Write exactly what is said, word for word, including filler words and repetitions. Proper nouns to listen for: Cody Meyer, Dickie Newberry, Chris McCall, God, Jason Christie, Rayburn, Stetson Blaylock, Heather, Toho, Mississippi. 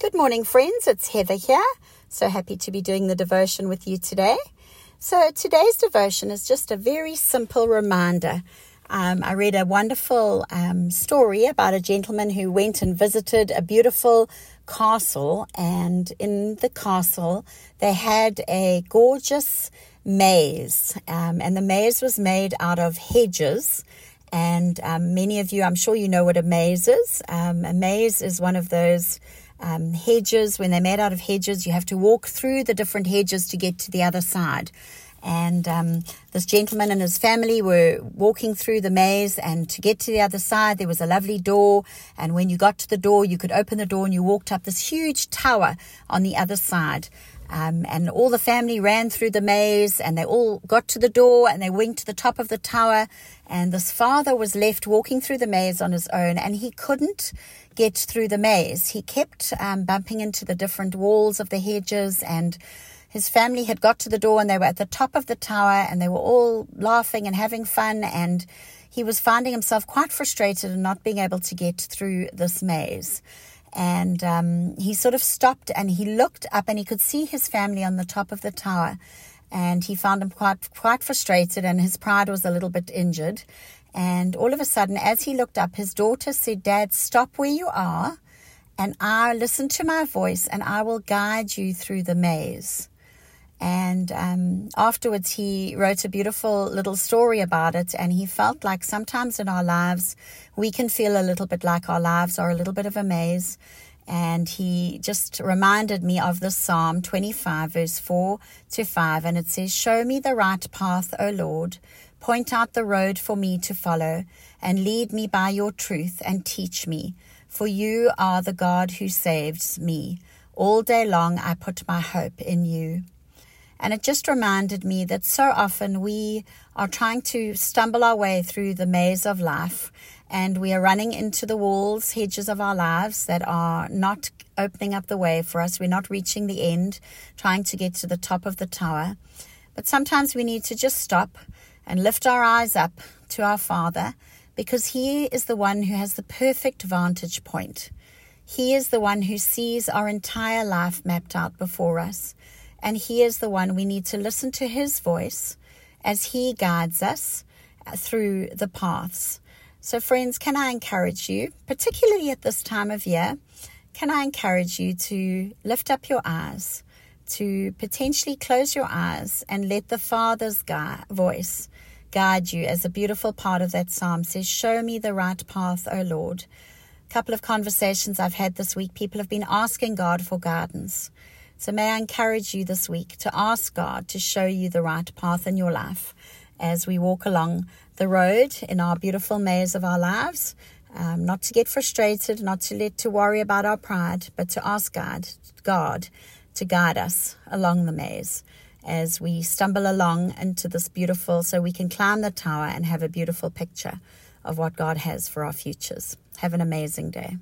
Good morning, friends. It's Heather here. So happy to be doing the devotion with you today. So today's devotion is just a very simple reminder. Um, I read a wonderful um, story about a gentleman who went and visited a beautiful castle, and in the castle they had a gorgeous maze, um, and the maze was made out of hedges. And um, many of you, I'm sure you know what a maze is. Um, a maze is one of those Um, hedges. When they're made out of hedges, you have to walk through the different hedges to get to the other side. And um, this gentleman and his family were walking through the maze, and to get to the other side, there was a lovely door. And when you got to the door, you could open the door and you walked up this huge tower on the other side. Um, and all the family ran through the maze, and they all got to the door and they went to the top of the tower. And this father was left walking through the maze on his own, and he couldn't get through the maze. He kept um, bumping into the different walls of the hedges, and his family had got to the door and they were at the top of the tower, and they were all laughing and having fun. And he was finding himself quite frustrated and not being able to get through this maze. And um, he sort of stopped and he looked up, and he could see his family on the top of the tower, and he found him quite quite frustrated, and his pride was a little bit injured. And all of a sudden, as he looked up, his daughter said, "Dad, stop where you are, and I listen to my voice, and I will guide you through the maze." And um, afterwards, he wrote a beautiful little story about it. And he felt like sometimes in our lives, we can feel a little bit like our lives are a little bit of a maze. And he just reminded me of the Psalm twenty-five, verse four to five. And it says, "Show me the right path, O Lord. Point out the road for me to follow, and lead me by your truth and teach me. For you are the God who saves me. All day long, I put my hope in you." And it just reminded me that so often we are trying to stumble our way through the maze of life, and we are running into the walls, hedges of our lives that are not opening up the way for us. We're not reaching the end, trying to get to the top of the tower. But sometimes we need to just stop and lift our eyes up to our Father, because He is the one who has the perfect vantage point. He is the one who sees our entire life mapped out before us. And He is the one we need to listen to His voice as He guides us through the paths. So friends, can I encourage you, particularly at this time of year, can I encourage you to lift up your eyes, to potentially close your eyes and let the Father's gui- voice guide you, as a beautiful part of that psalm says, "Show me the right path, O Lord." A couple of conversations I've had this week, people have been asking God for guidance. So may I encourage you this week to ask God to show you the right path in your life as we walk along the road in our beautiful maze of our lives, um, not to get frustrated, not to let to worry about our pride, but to ask God, God to guide us along the maze as we stumble along into this beautiful, so we can climb the tower and have a beautiful picture of what God has for our futures. Have an amazing day.